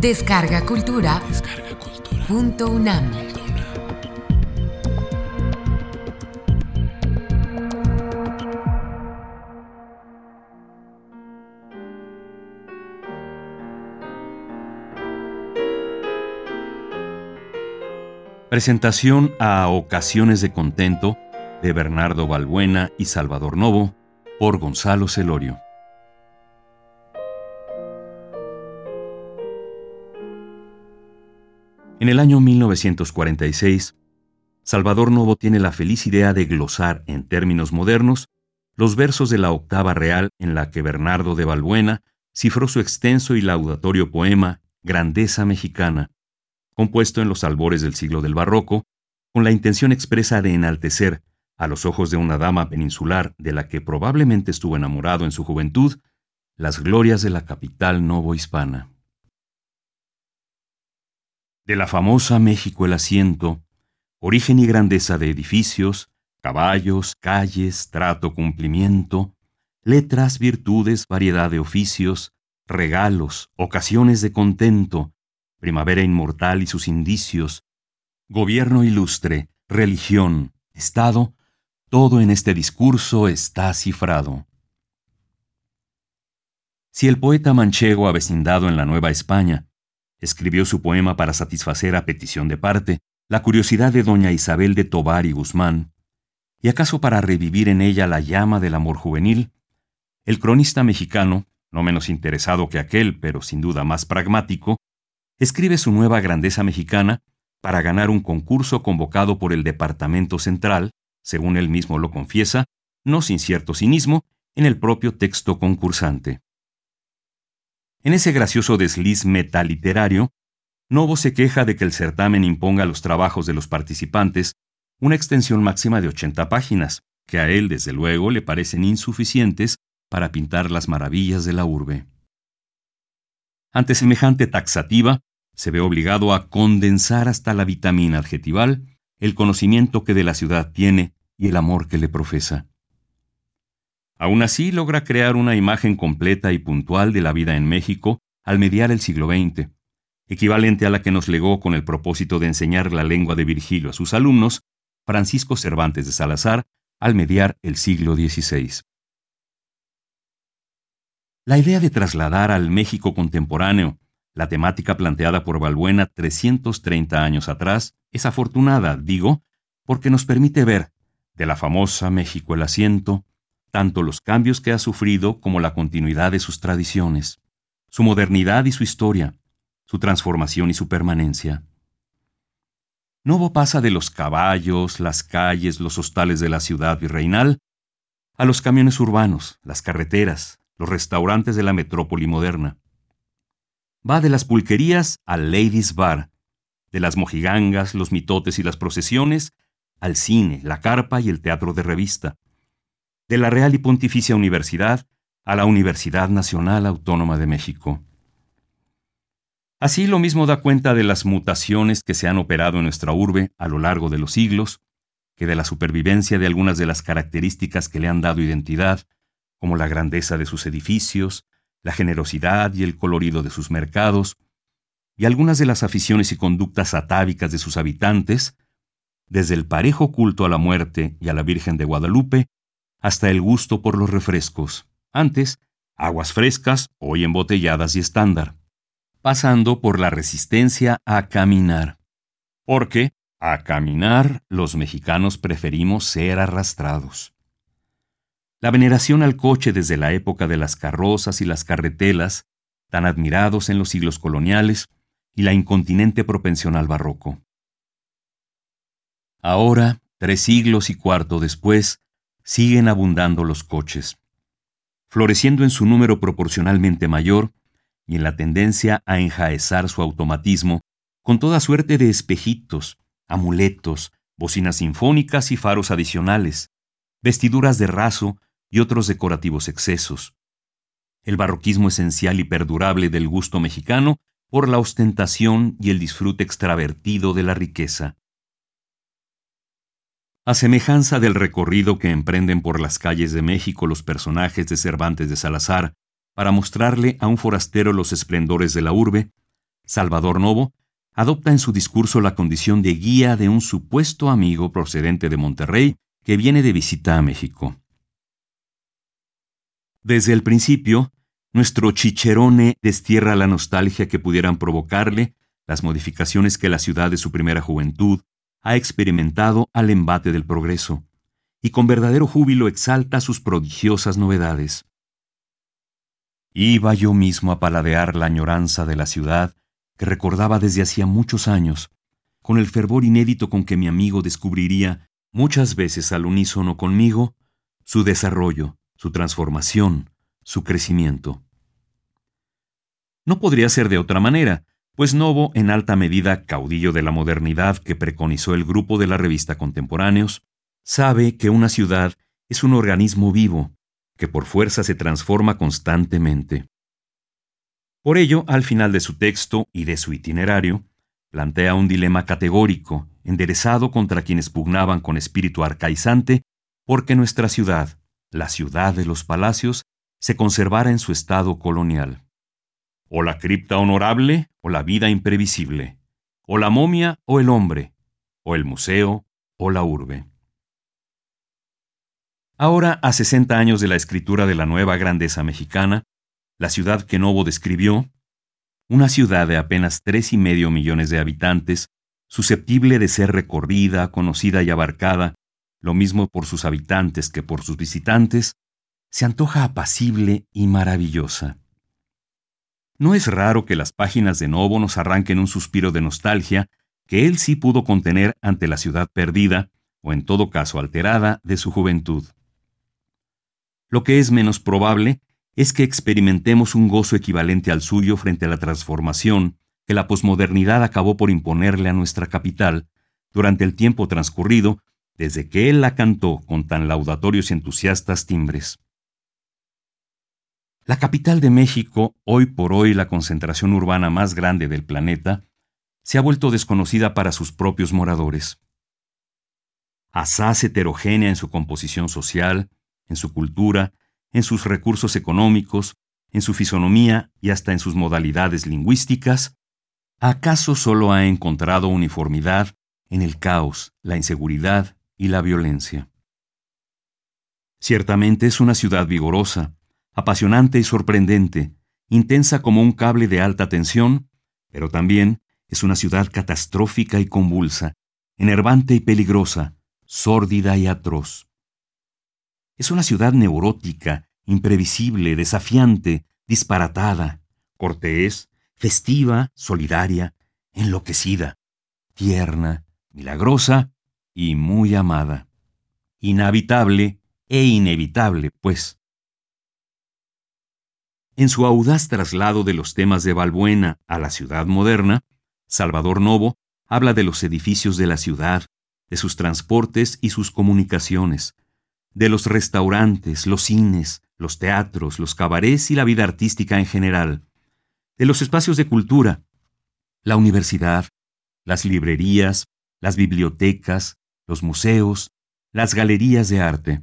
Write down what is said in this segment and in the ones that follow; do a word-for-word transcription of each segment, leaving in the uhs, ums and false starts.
Descarga Cultura. Descarga Cultura. Punto UNAM. Presentación a Ocasiones de Contento de Bernardo Balbuena y Salvador Novo por Gonzalo Celorio. En el año mil novecientos cuarenta y seis, Salvador Novo tiene la feliz idea de glosar en términos modernos los versos de la octava real en la que Bernardo de Balbuena cifró su extenso y laudatorio poema Grandeza Mexicana, compuesto en los albores del siglo del Barroco, con la intención expresa de enaltecer, a los ojos de una dama peninsular de la que probablemente estuvo enamorado en su juventud, las glorias de la capital novohispana. De la famosa México el asiento, origen y grandeza de edificios, caballos, calles, trato, cumplimiento, letras, virtudes, variedad de oficios, regalos, ocasiones de contento, primavera inmortal y sus indicios, gobierno ilustre, religión, Estado, todo en este discurso está cifrado. Si el poeta manchego avecindado en la Nueva España escribió su poema para satisfacer a petición de parte la curiosidad de doña Isabel de Tobar y Guzmán, y acaso para revivir en ella la llama del amor juvenil, el cronista mexicano, no menos interesado que aquel, pero sin duda más pragmático, escribe su nueva Grandeza Mexicana para ganar un concurso convocado por el Departamento Central, según él mismo lo confiesa, no sin cierto cinismo, en el propio texto concursante. En ese gracioso desliz metaliterario, Novo se queja de que el certamen imponga a los trabajos de los participantes una extensión máxima de ochenta páginas, que a él, desde luego, le parecen insuficientes para pintar las maravillas de la urbe. Ante semejante taxativa, se ve obligado a condensar hasta la vitamina adjetival el conocimiento que de la ciudad tiene y el amor que le profesa. Aún así, logra crear una imagen completa y puntual de la vida en México al mediar el siglo veinte, equivalente a la que nos legó con el propósito de enseñar la lengua de Virgilio a sus alumnos, Francisco Cervantes de Salazar, al mediar el siglo dieciséis. La idea de trasladar al México contemporáneo la temática planteada por Balbuena trescientos treinta años atrás es afortunada, digo, porque nos permite ver, de la famosa México el asiento, tanto los cambios que ha sufrido como la continuidad de sus tradiciones, su modernidad y su historia, su transformación y su permanencia. Novo pasa de los caballos, las calles, los hostales de la ciudad virreinal, a los camiones urbanos, las carreteras, los restaurantes de la metrópoli moderna. Va de las pulquerías al Ladies Bar, de las mojigangas, los mitotes y las procesiones, al cine, la carpa y el teatro de revista, de la Real y Pontificia Universidad a la Universidad Nacional Autónoma de México. Así lo mismo da cuenta de las mutaciones que se han operado en nuestra urbe a lo largo de los siglos, que de la supervivencia de algunas de las características que le han dado identidad, como la grandeza de sus edificios, la generosidad y el colorido de sus mercados, y algunas de las aficiones y conductas atávicas de sus habitantes, desde el parejo culto a la muerte y a la Virgen de Guadalupe, hasta el gusto por los refrescos, antes aguas frescas, hoy embotelladas y estándar, pasando por la resistencia a caminar, porque a caminar los mexicanos preferimos ser arrastrados. La veneración al coche desde la época de las carrozas y las carretelas, tan admirados en los siglos coloniales, y la incontinente propensión al barroco. Ahora, tres siglos y cuarto después, siguen abundando los coches, floreciendo en su número proporcionalmente mayor y en la tendencia a enjaezar su automatismo con toda suerte de espejitos, amuletos, bocinas sinfónicas y faros adicionales, vestiduras de raso y otros decorativos excesos. El barroquismo esencial y perdurable del gusto mexicano por la ostentación y el disfrute extravertido de la riqueza. A semejanza del recorrido que emprenden por las calles de México los personajes de Cervantes de Salazar para mostrarle a un forastero los esplendores de la urbe, Salvador Novo adopta en su discurso la condición de guía de un supuesto amigo procedente de Monterrey que viene de visita a México. Desde el principio, nuestro Chicherone destierra la nostalgia que pudieran provocarle las modificaciones que la ciudad de su primera juventud ha experimentado al embate del progreso, y con verdadero júbilo exalta sus prodigiosas novedades. Iba yo mismo a paladear la añoranza de la ciudad que recordaba desde hacía muchos años, con el fervor inédito con que mi amigo descubriría, muchas veces al unísono conmigo, su desarrollo, su transformación, su crecimiento. No podría ser de otra manera, pues Novo, en alta medida caudillo de la modernidad que preconizó el grupo de la revista Contemporáneos, sabe que una ciudad es un organismo vivo, que por fuerza se transforma constantemente. Por ello, al final de su texto y de su itinerario, plantea un dilema categórico, enderezado contra quienes pugnaban con espíritu arcaizante, porque nuestra ciudad, la ciudad de los palacios, se conservara en su estado colonial. O la cripta honorable, o la vida imprevisible, o la momia, o el hombre, o el museo, o la urbe. Ahora, a sesenta años de la escritura de la nueva grandeza mexicana, la ciudad que Novo describió, una ciudad de apenas tres y medio millones de habitantes, susceptible de ser recorrida, conocida y abarcada, lo mismo por sus habitantes que por sus visitantes, se antoja apacible y maravillosa. No es raro que las páginas de Novo nos arranquen un suspiro de nostalgia que él sí pudo contener ante la ciudad perdida, o en todo caso alterada, de su juventud. Lo que es menos probable es que experimentemos un gozo equivalente al suyo frente a la transformación que la posmodernidad acabó por imponerle a nuestra capital durante el tiempo transcurrido desde que él la cantó con tan laudatorios y entusiastas timbres. La capital de México, hoy por hoy la concentración urbana más grande del planeta, se ha vuelto desconocida para sus propios moradores. Asaz heterogénea en su composición social, en su cultura, en sus recursos económicos, en su fisonomía y hasta en sus modalidades lingüísticas, ¿acaso solo ha encontrado uniformidad en el caos, la inseguridad y la violencia? Ciertamente es una ciudad vigorosa, apasionante y sorprendente, intensa como un cable de alta tensión, pero también es una ciudad catastrófica y convulsa, enervante y peligrosa, sórdida y atroz. Es una ciudad neurótica, imprevisible, desafiante, disparatada, cortés, festiva, solidaria, enloquecida, tierna, milagrosa y muy amada. Inhabitable e inevitable, pues. En su audaz traslado de los temas de Balbuena a la ciudad moderna, Salvador Novo habla de los edificios de la ciudad, de sus transportes y sus comunicaciones, de los restaurantes, los cines, los teatros, los cabarets y la vida artística en general, de los espacios de cultura, la universidad, las librerías, las bibliotecas, los museos, las galerías de arte,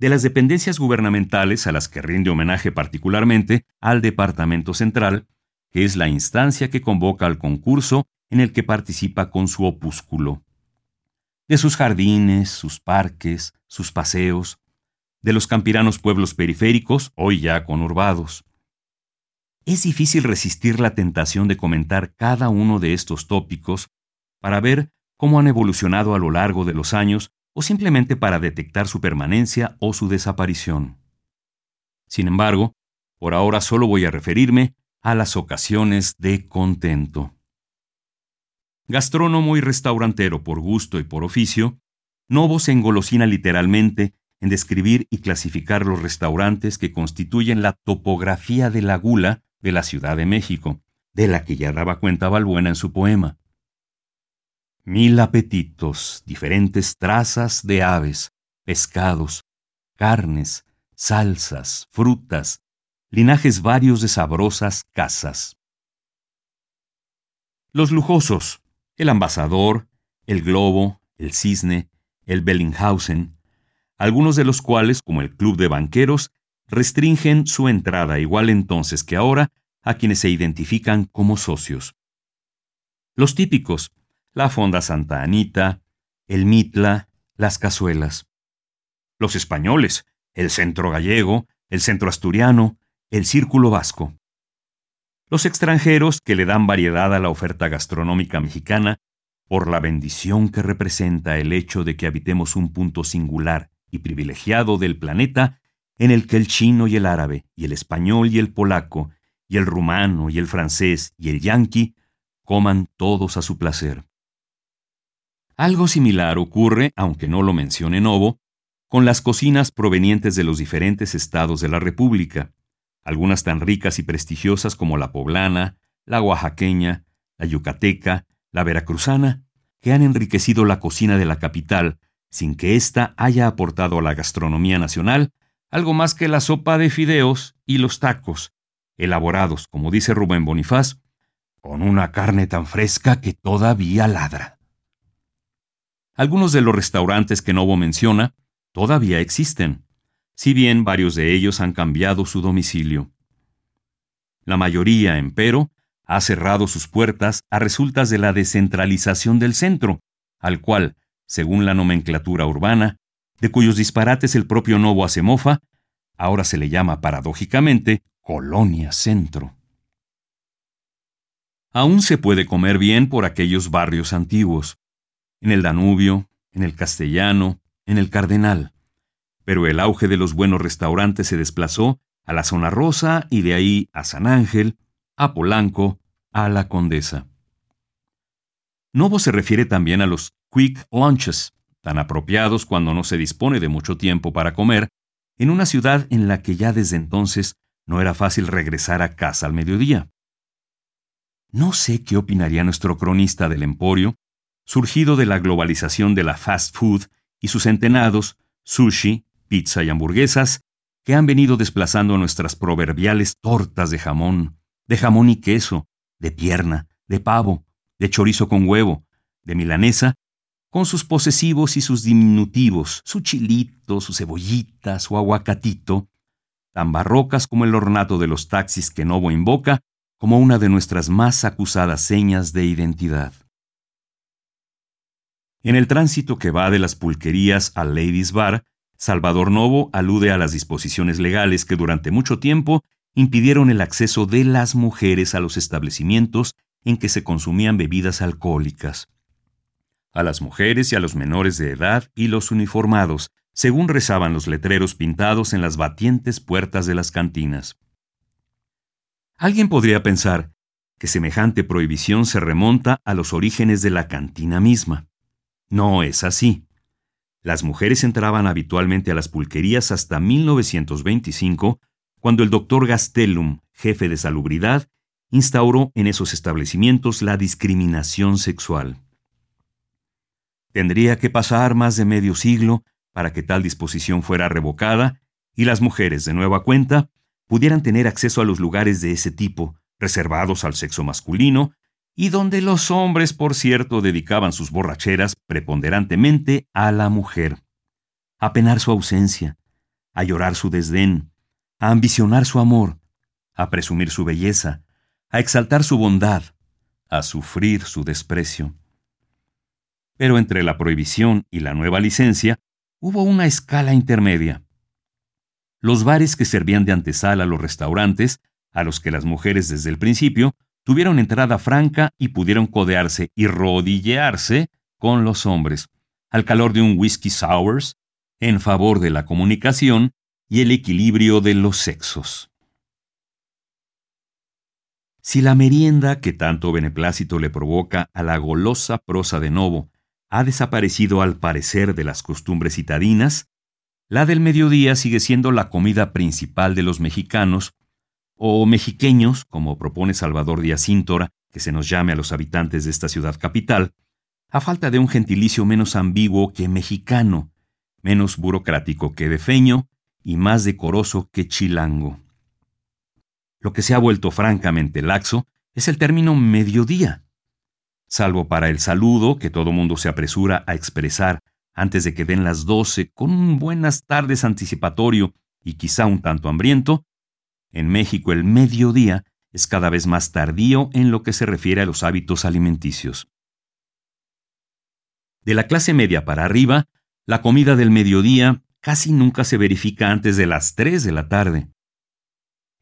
de las dependencias gubernamentales a las que rinde homenaje particularmente al Departamento Central, que es la instancia que convoca al concurso en el que participa con su opúsculo, de sus jardines, sus parques, sus paseos, de los campiranos pueblos periféricos, hoy ya conurbados. Es difícil resistir la tentación de comentar cada uno de estos tópicos para ver cómo han evolucionado a lo largo de los años o simplemente para detectar su permanencia o su desaparición. Sin embargo, por ahora solo voy a referirme a las ocasiones de contento. Gastrónomo y restaurantero por gusto y por oficio, Novo se engolosina literalmente en describir y clasificar los restaurantes que constituyen la topografía de la gula de la Ciudad de México, de la que ya daba cuenta Balbuena en su poema. Mil apetitos, diferentes trazas de aves, pescados, carnes, salsas, frutas, linajes varios de sabrosas casas. Los lujosos, el Ambassador, el Globo, el Cisne, el Bellinghausen, algunos de los cuales, como el Club de Banqueros, restringen su entrada igual entonces que ahora a quienes se identifican como socios. Los típicos, la Fonda Santa Anita, el Mitla, las cazuelas. Los españoles, el Centro Gallego, el Centro Asturiano, el Círculo Vasco. Los extranjeros que le dan variedad a la oferta gastronómica mexicana por la bendición que representa el hecho de que habitemos un punto singular y privilegiado del planeta en el que el chino y el árabe, y el español y el polaco, y el rumano y el francés y el yanqui coman todos a su placer. Algo similar ocurre, aunque no lo mencione Novo, con las cocinas provenientes de los diferentes estados de la República, algunas tan ricas y prestigiosas como la poblana, la oaxaqueña, la yucateca, la veracruzana, que han enriquecido la cocina de la capital sin que ésta haya aportado a la gastronomía nacional algo más que la sopa de fideos y los tacos, elaborados, como dice Rubén Bonifaz, con una carne tan fresca que todavía ladra. Algunos de los restaurantes que Novo menciona todavía existen, si bien varios de ellos han cambiado su domicilio. La mayoría, empero, ha cerrado sus puertas a resultas de la descentralización del centro, al cual, según la nomenclatura urbana, de cuyos disparates el propio Novo hace mofa, ahora se le llama paradójicamente Colonia Centro. Aún se puede comer bien por aquellos barrios antiguos, en el Danubio, en el Castellano, en el Cardenal, pero el auge de los buenos restaurantes se desplazó a la Zona Rosa y de ahí a San Ángel, a Polanco, a la Condesa. Novo se refiere también a los quick lunches, tan apropiados cuando no se dispone de mucho tiempo para comer, en una ciudad en la que ya desde entonces no era fácil regresar a casa al mediodía. No sé qué opinaría nuestro cronista del emporio, surgido de la globalización de la fast food y sus entenados, sushi, pizza y hamburguesas, que han venido desplazando nuestras proverbiales tortas de jamón, de jamón y queso, de pierna, de pavo, de chorizo con huevo, de milanesa, con sus posesivos y sus diminutivos, su chilito, su cebollita, su aguacatito, tan barrocas como el ornato de los taxis que Novo invoca, como una de nuestras más acusadas señas de identidad. En el tránsito que va de las pulquerías al Ladies Bar, Salvador Novo alude a las disposiciones legales que durante mucho tiempo impidieron el acceso de las mujeres a los establecimientos en que se consumían bebidas alcohólicas. A las mujeres y a los menores de edad y los uniformados, según rezaban los letreros pintados en las batientes puertas de las cantinas. Alguien podría pensar que semejante prohibición se remonta a los orígenes de la cantina misma. No es así. Las mujeres entraban habitualmente a las pulquerías hasta mil novecientos veinticinco, cuando el doctor Gastelum, jefe de salubridad, instauró en esos establecimientos la discriminación sexual. Tendría que pasar más de medio siglo para que tal disposición fuera revocada y las mujeres, de nueva cuenta, pudieran tener acceso a los lugares de ese tipo, reservados al sexo masculino, y donde los hombres, por cierto, dedicaban sus borracheras preponderantemente a la mujer, a penar su ausencia, a llorar su desdén, a ambicionar su amor, a presumir su belleza, a exaltar su bondad, a sufrir su desprecio. Pero entre la prohibición y la nueva licencia hubo una escala intermedia. Los bares que servían de antesala a los restaurantes, a los que las mujeres desde el principio tuvieron entrada franca y pudieron codearse y rodillearse con los hombres, al calor de un whisky sours, en favor de la comunicación y el equilibrio de los sexos. Si la merienda que tanto beneplácito le provoca a la golosa prosa de Novo ha desaparecido al parecer de las costumbres citadinas, la del mediodía sigue siendo la comida principal de los mexicanos, o mexiqueños, como propone Salvador Díaz Cíntora, que se nos llame a los habitantes de esta ciudad capital, a falta de un gentilicio menos ambiguo que mexicano, menos burocrático que defeño y más decoroso que chilango. Lo que se ha vuelto francamente laxo es el término mediodía, salvo para el saludo que todo mundo se apresura a expresar antes de que den las doce, con un buenas tardes anticipatorio y quizá un tanto hambriento. En México el mediodía es cada vez más tardío en lo que se refiere a los hábitos alimenticios. De la clase media para arriba, la comida del mediodía casi nunca se verifica antes de las tres de la tarde.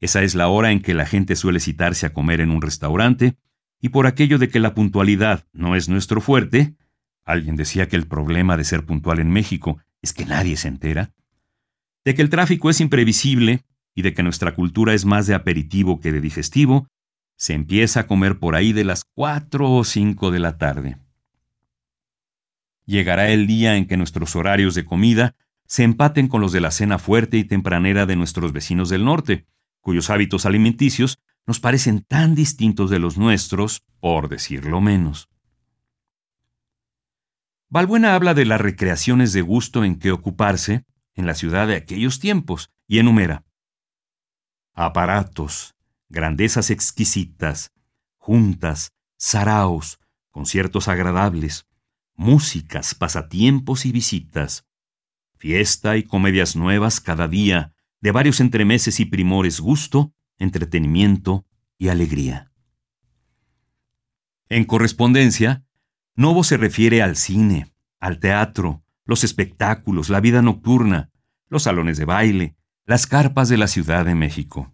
Esa es la hora en que la gente suele citarse a comer en un restaurante, y por aquello de que la puntualidad no es nuestro fuerte, alguien decía que el problema de ser puntual en México es que nadie se entera, de que el tráfico es imprevisible y de que nuestra cultura es más de aperitivo que de digestivo, se empieza a comer por ahí de las cuatro o cinco de la tarde. Llegará el día en que nuestros horarios de comida se empaten con los de la cena fuerte y tempranera de nuestros vecinos del norte, cuyos hábitos alimenticios nos parecen tan distintos de los nuestros, por decirlo menos. Balbuena habla de las recreaciones de gusto en que ocuparse en la ciudad de aquellos tiempos y enumera aparatos, grandezas exquisitas, juntas, saraos, conciertos agradables, músicas, pasatiempos y visitas, fiesta y comedias nuevas cada día, de varios entremeses y primores, gusto, entretenimiento y alegría. En correspondencia, Novo se refiere al cine, al teatro, los espectáculos, la vida nocturna, los salones de baile, las carpas de la Ciudad de México.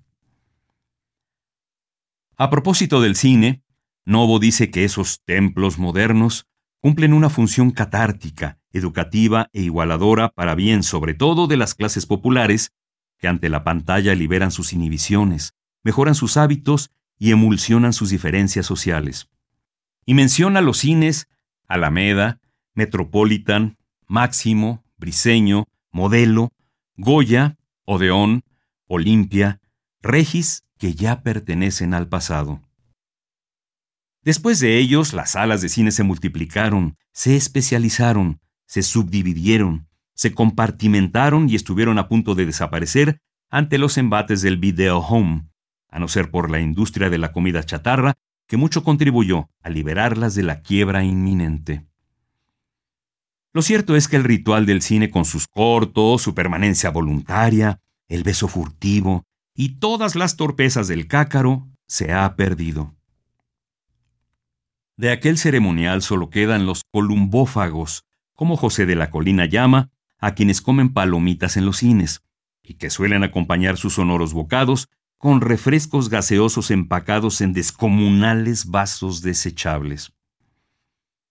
A propósito del cine, Novo dice que esos templos modernos cumplen una función catártica, educativa e igualadora para bien, sobre todo de las clases populares, que ante la pantalla liberan sus inhibiciones, mejoran sus hábitos y emulsionan sus diferencias sociales. Y menciona los cines Alameda, Metropolitan, Máximo, Briseño, Modelo, Goya, Odeón, Olimpia, Regis, que ya pertenecen al pasado. Después de ellos, las salas de cine se multiplicaron, se especializaron, se subdividieron, se compartimentaron y estuvieron a punto de desaparecer ante los embates del video home, a no ser por la industria de la comida chatarra, que mucho contribuyó a liberarlas de la quiebra inminente. Lo cierto es que el ritual del cine, con sus cortos, su permanencia voluntaria, el beso furtivo y todas las torpezas del cácaro, se ha perdido. De aquel ceremonial solo quedan los columbófagos, como José de la Colina llama a quienes comen palomitas en los cines, y que suelen acompañar sus sonoros bocados con refrescos gaseosos empacados en descomunales vasos desechables.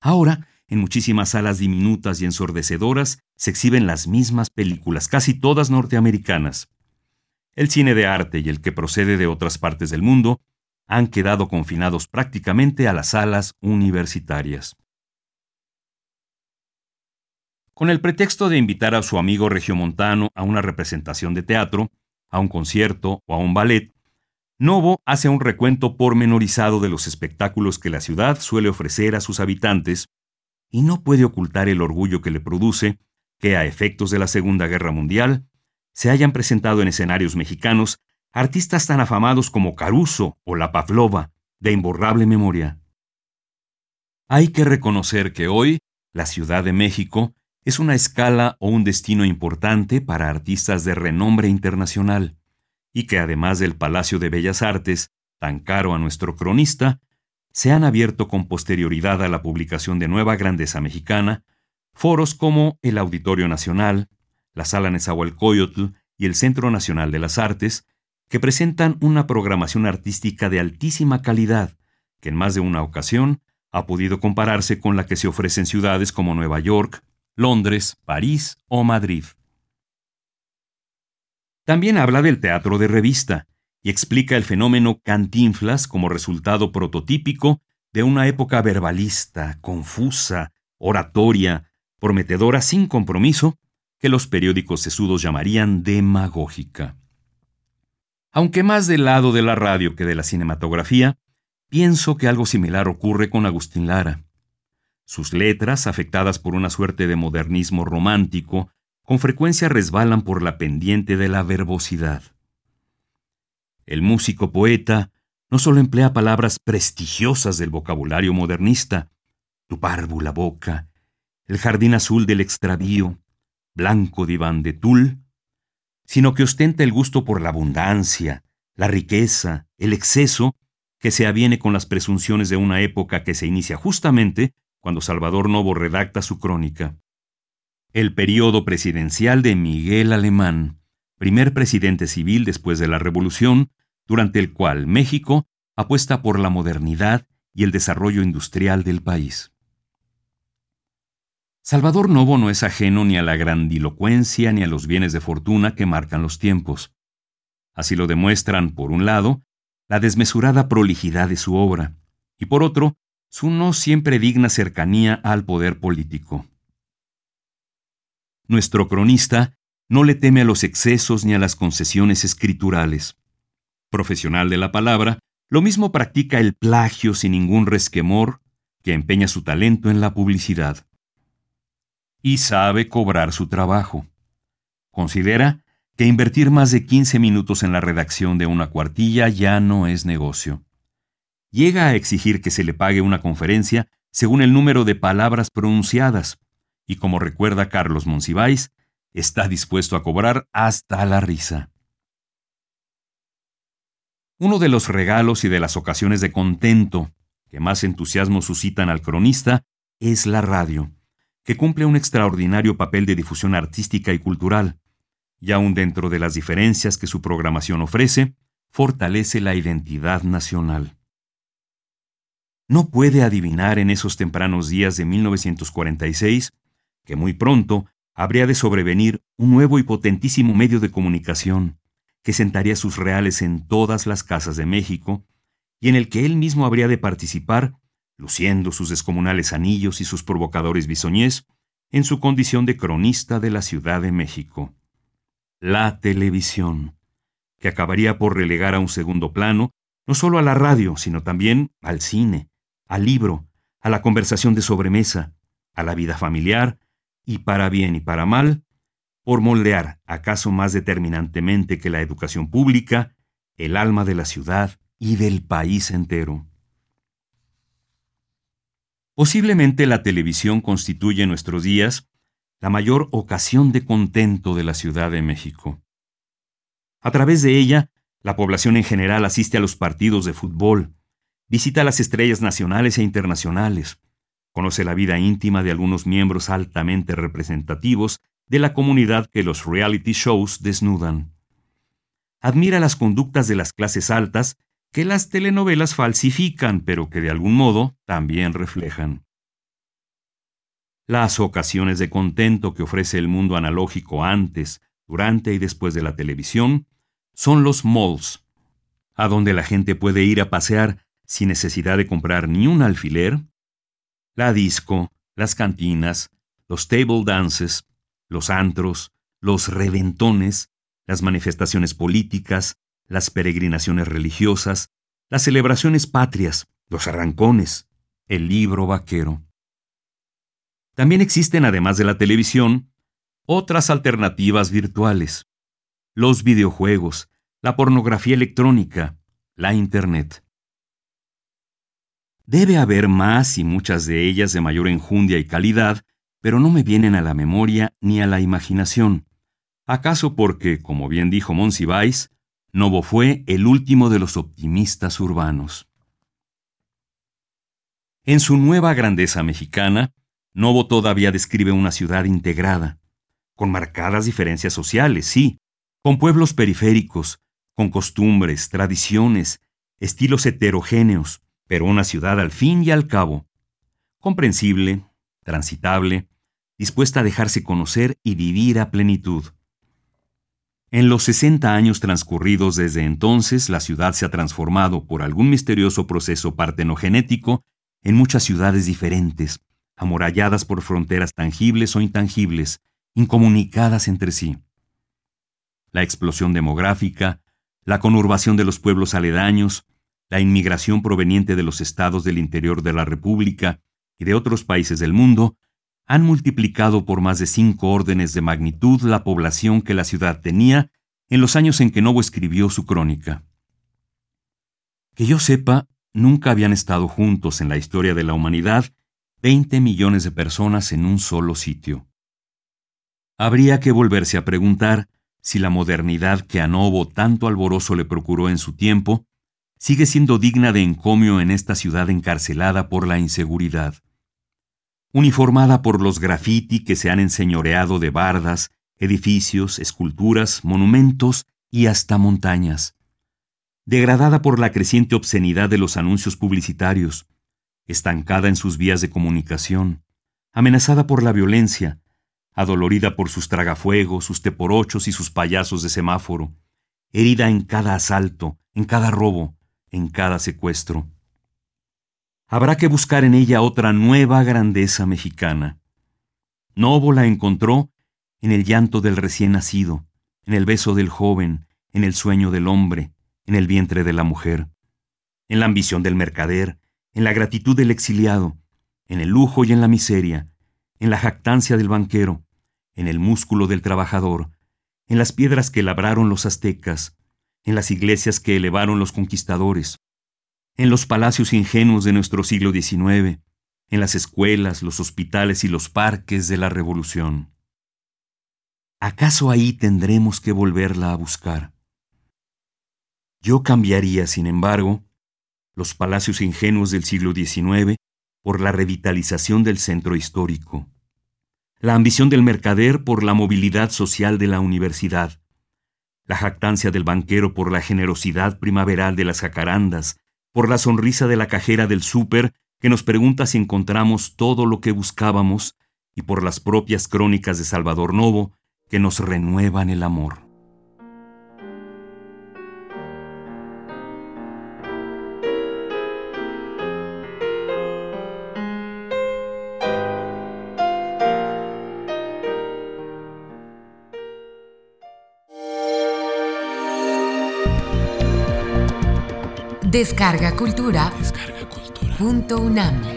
Ahora, en muchísimas salas diminutas y ensordecedoras, se exhiben las mismas películas, casi todas norteamericanas. El cine de arte y el que procede de otras partes del mundo han quedado confinados prácticamente a las salas universitarias. Con el pretexto de invitar a su amigo regiomontano a una representación de teatro, a un concierto o a un ballet, Novo hace un recuento pormenorizado de los espectáculos que la ciudad suele ofrecer a sus habitantes, y no puede ocultar el orgullo que le produce que, a efectos de la Segunda Guerra Mundial, se hayan presentado en escenarios mexicanos artistas tan afamados como Caruso o la Pavlova, de imborrable memoria. Hay que reconocer que hoy la Ciudad de México es una escala o un destino importante para artistas de renombre internacional, y que además del Palacio de Bellas Artes, tan caro a nuestro cronista, se han abierto con posterioridad a la publicación de Nueva Grandeza Mexicana foros como el Auditorio Nacional, la Sala Nezahualcóyotl y el Centro Nacional de las Artes, que presentan una programación artística de altísima calidad, que en más de una ocasión ha podido compararse con la que se ofrece en ciudades como Nueva York, Londres, París o Madrid. También habla del teatro de revista y explica el fenómeno Cantinflas como resultado prototípico de una época verbalista, confusa, oratoria, prometedora sin compromiso, que los periódicos sesudos llamarían demagógica. Aunque más del lado de la radio que de la cinematografía, pienso que algo similar ocurre con Agustín Lara. Sus letras, afectadas por una suerte de modernismo romántico, con frecuencia resbalan por la pendiente de la verbosidad. El músico poeta no solo emplea palabras prestigiosas del vocabulario modernista, tu párvula boca, el jardín azul del extravío, blanco diván de tul, sino que ostenta el gusto por la abundancia, la riqueza, el exceso, que se aviene con las presunciones de una época que se inicia justamente cuando Salvador Novo redacta su crónica. El periodo presidencial de Miguel Alemán, primer presidente civil después de la Revolución, durante el cual México apuesta por la modernidad y el desarrollo industrial del país. Salvador Novo no es ajeno ni a la grandilocuencia ni a los bienes de fortuna que marcan los tiempos. Así lo demuestran, por un lado, la desmesurada prolijidad de su obra, y por otro, su no siempre digna cercanía al poder político. Nuestro cronista no le teme a los excesos ni a las concesiones escriturales. Profesional de la palabra, lo mismo practica el plagio sin ningún resquemor, que empeña su talento en la publicidad. Y sabe cobrar su trabajo. Considera que invertir más de quince minutos en la redacción de una cuartilla ya no es negocio. Llega a exigir que se le pague una conferencia según el número de palabras pronunciadas, y como recuerda Carlos Monsiváis, está dispuesto a cobrar hasta la risa. Uno de los regalos y de las ocasiones de contento que más entusiasmo suscitan al cronista es la radio, que cumple un extraordinario papel de difusión artística y cultural, y aún dentro de las diferencias que su programación ofrece, fortalece la identidad nacional. No puede adivinar en esos tempranos días de mil novecientos cuarenta y seis que muy pronto habría de sobrevenir un nuevo y potentísimo medio de comunicación que sentaría sus reales en todas las casas de México y en el que él mismo habría de participar, luciendo sus descomunales anillos y sus provocadores bisoñés, en su condición de cronista de la Ciudad de México. La televisión, que acabaría por relegar a un segundo plano no solo a la radio, sino también al cine, al libro, a la conversación de sobremesa, a la vida familiar, y para bien y para mal, por moldear, acaso más determinantemente que la educación pública, el alma de la ciudad y del país entero. Posiblemente la televisión constituye en nuestros días la mayor ocasión de contento de la Ciudad de México. A través de ella, la población en general asiste a los partidos de fútbol, visita a las estrellas nacionales e internacionales, conoce la vida íntima de algunos miembros altamente representativos de la comunidad que los reality shows desnudan. Admira las conductas de las clases altas que las telenovelas falsifican, pero que de algún modo también reflejan. Las ocasiones de contento que ofrece el mundo analógico antes, durante y después de la televisión son los malls, a donde la gente puede ir a pasear sin necesidad de comprar ni un alfiler, la disco, las cantinas, los table dances, los antros, los reventones, las manifestaciones políticas, las peregrinaciones religiosas, las celebraciones patrias, los arrancones, el libro vaquero. También existen, además de la televisión, otras alternativas virtuales: los videojuegos, la pornografía electrónica, la Internet. Debe haber más y muchas de ellas de mayor enjundia y calidad, pero no me vienen a la memoria ni a la imaginación. ¿Acaso porque, como bien dijo Monsiváis, Novo fue el último de los optimistas urbanos? En su nueva Grandeza Mexicana, Novo todavía describe una ciudad integrada, con marcadas diferencias sociales, sí, con pueblos periféricos, con costumbres, tradiciones, estilos heterogéneos, pero una ciudad al fin y al cabo, comprensible, transitable, dispuesta a dejarse conocer y vivir a plenitud. En los sesenta años transcurridos desde entonces, la ciudad se ha transformado por algún misterioso proceso partenogenético en muchas ciudades diferentes, amuralladas por fronteras tangibles o intangibles, incomunicadas entre sí. La explosión demográfica, la conurbación de los pueblos aledaños, la inmigración proveniente de los estados del interior de la República y de otros países del mundo han multiplicado por más de cinco órdenes de magnitud la población que la ciudad tenía en los años en que Novo escribió su crónica. Que yo sepa, nunca habían estado juntos en la historia de la humanidad veinte millones de personas en un solo sitio. Habría que volverse a preguntar si la modernidad que a Novo tanto alborozo le procuró en su tiempo sigue siendo digna de encomio en esta ciudad encarcelada por la inseguridad, uniformada por los grafiti que se han enseñoreado de bardas, edificios, esculturas, monumentos y hasta montañas, degradada por la creciente obscenidad de los anuncios publicitarios, estancada en sus vías de comunicación, amenazada por la violencia, adolorida por sus tragafuegos, sus teporochos y sus payasos de semáforo, herida en cada asalto, en cada robo, en cada secuestro. Habrá que buscar en ella otra nueva grandeza mexicana. Novo la encontró en el llanto del recién nacido, en el beso del joven, en el sueño del hombre, en el vientre de la mujer, en la ambición del mercader, en la gratitud del exiliado, en el lujo y en la miseria, en la jactancia del banquero, en el músculo del trabajador, en las piedras que labraron los aztecas, en las iglesias que elevaron los conquistadores, en los palacios ingenuos de nuestro siglo diecinueve, en las escuelas, los hospitales y los parques de la Revolución. ¿Acaso ahí tendremos que volverla a buscar? Yo cambiaría, sin embargo, los palacios ingenuos del siglo diecinueve por la revitalización del centro histórico, la ambición del mercader por la movilidad social de la universidad, la jactancia del banquero por la generosidad primaveral de las jacarandas, por la sonrisa de la cajera del súper que nos pregunta si encontramos todo lo que buscábamos y por las propias crónicas de Salvador Novo que nos renuevan el amor. Descarga Cultura. Descarga Cultura. Punto UNAM.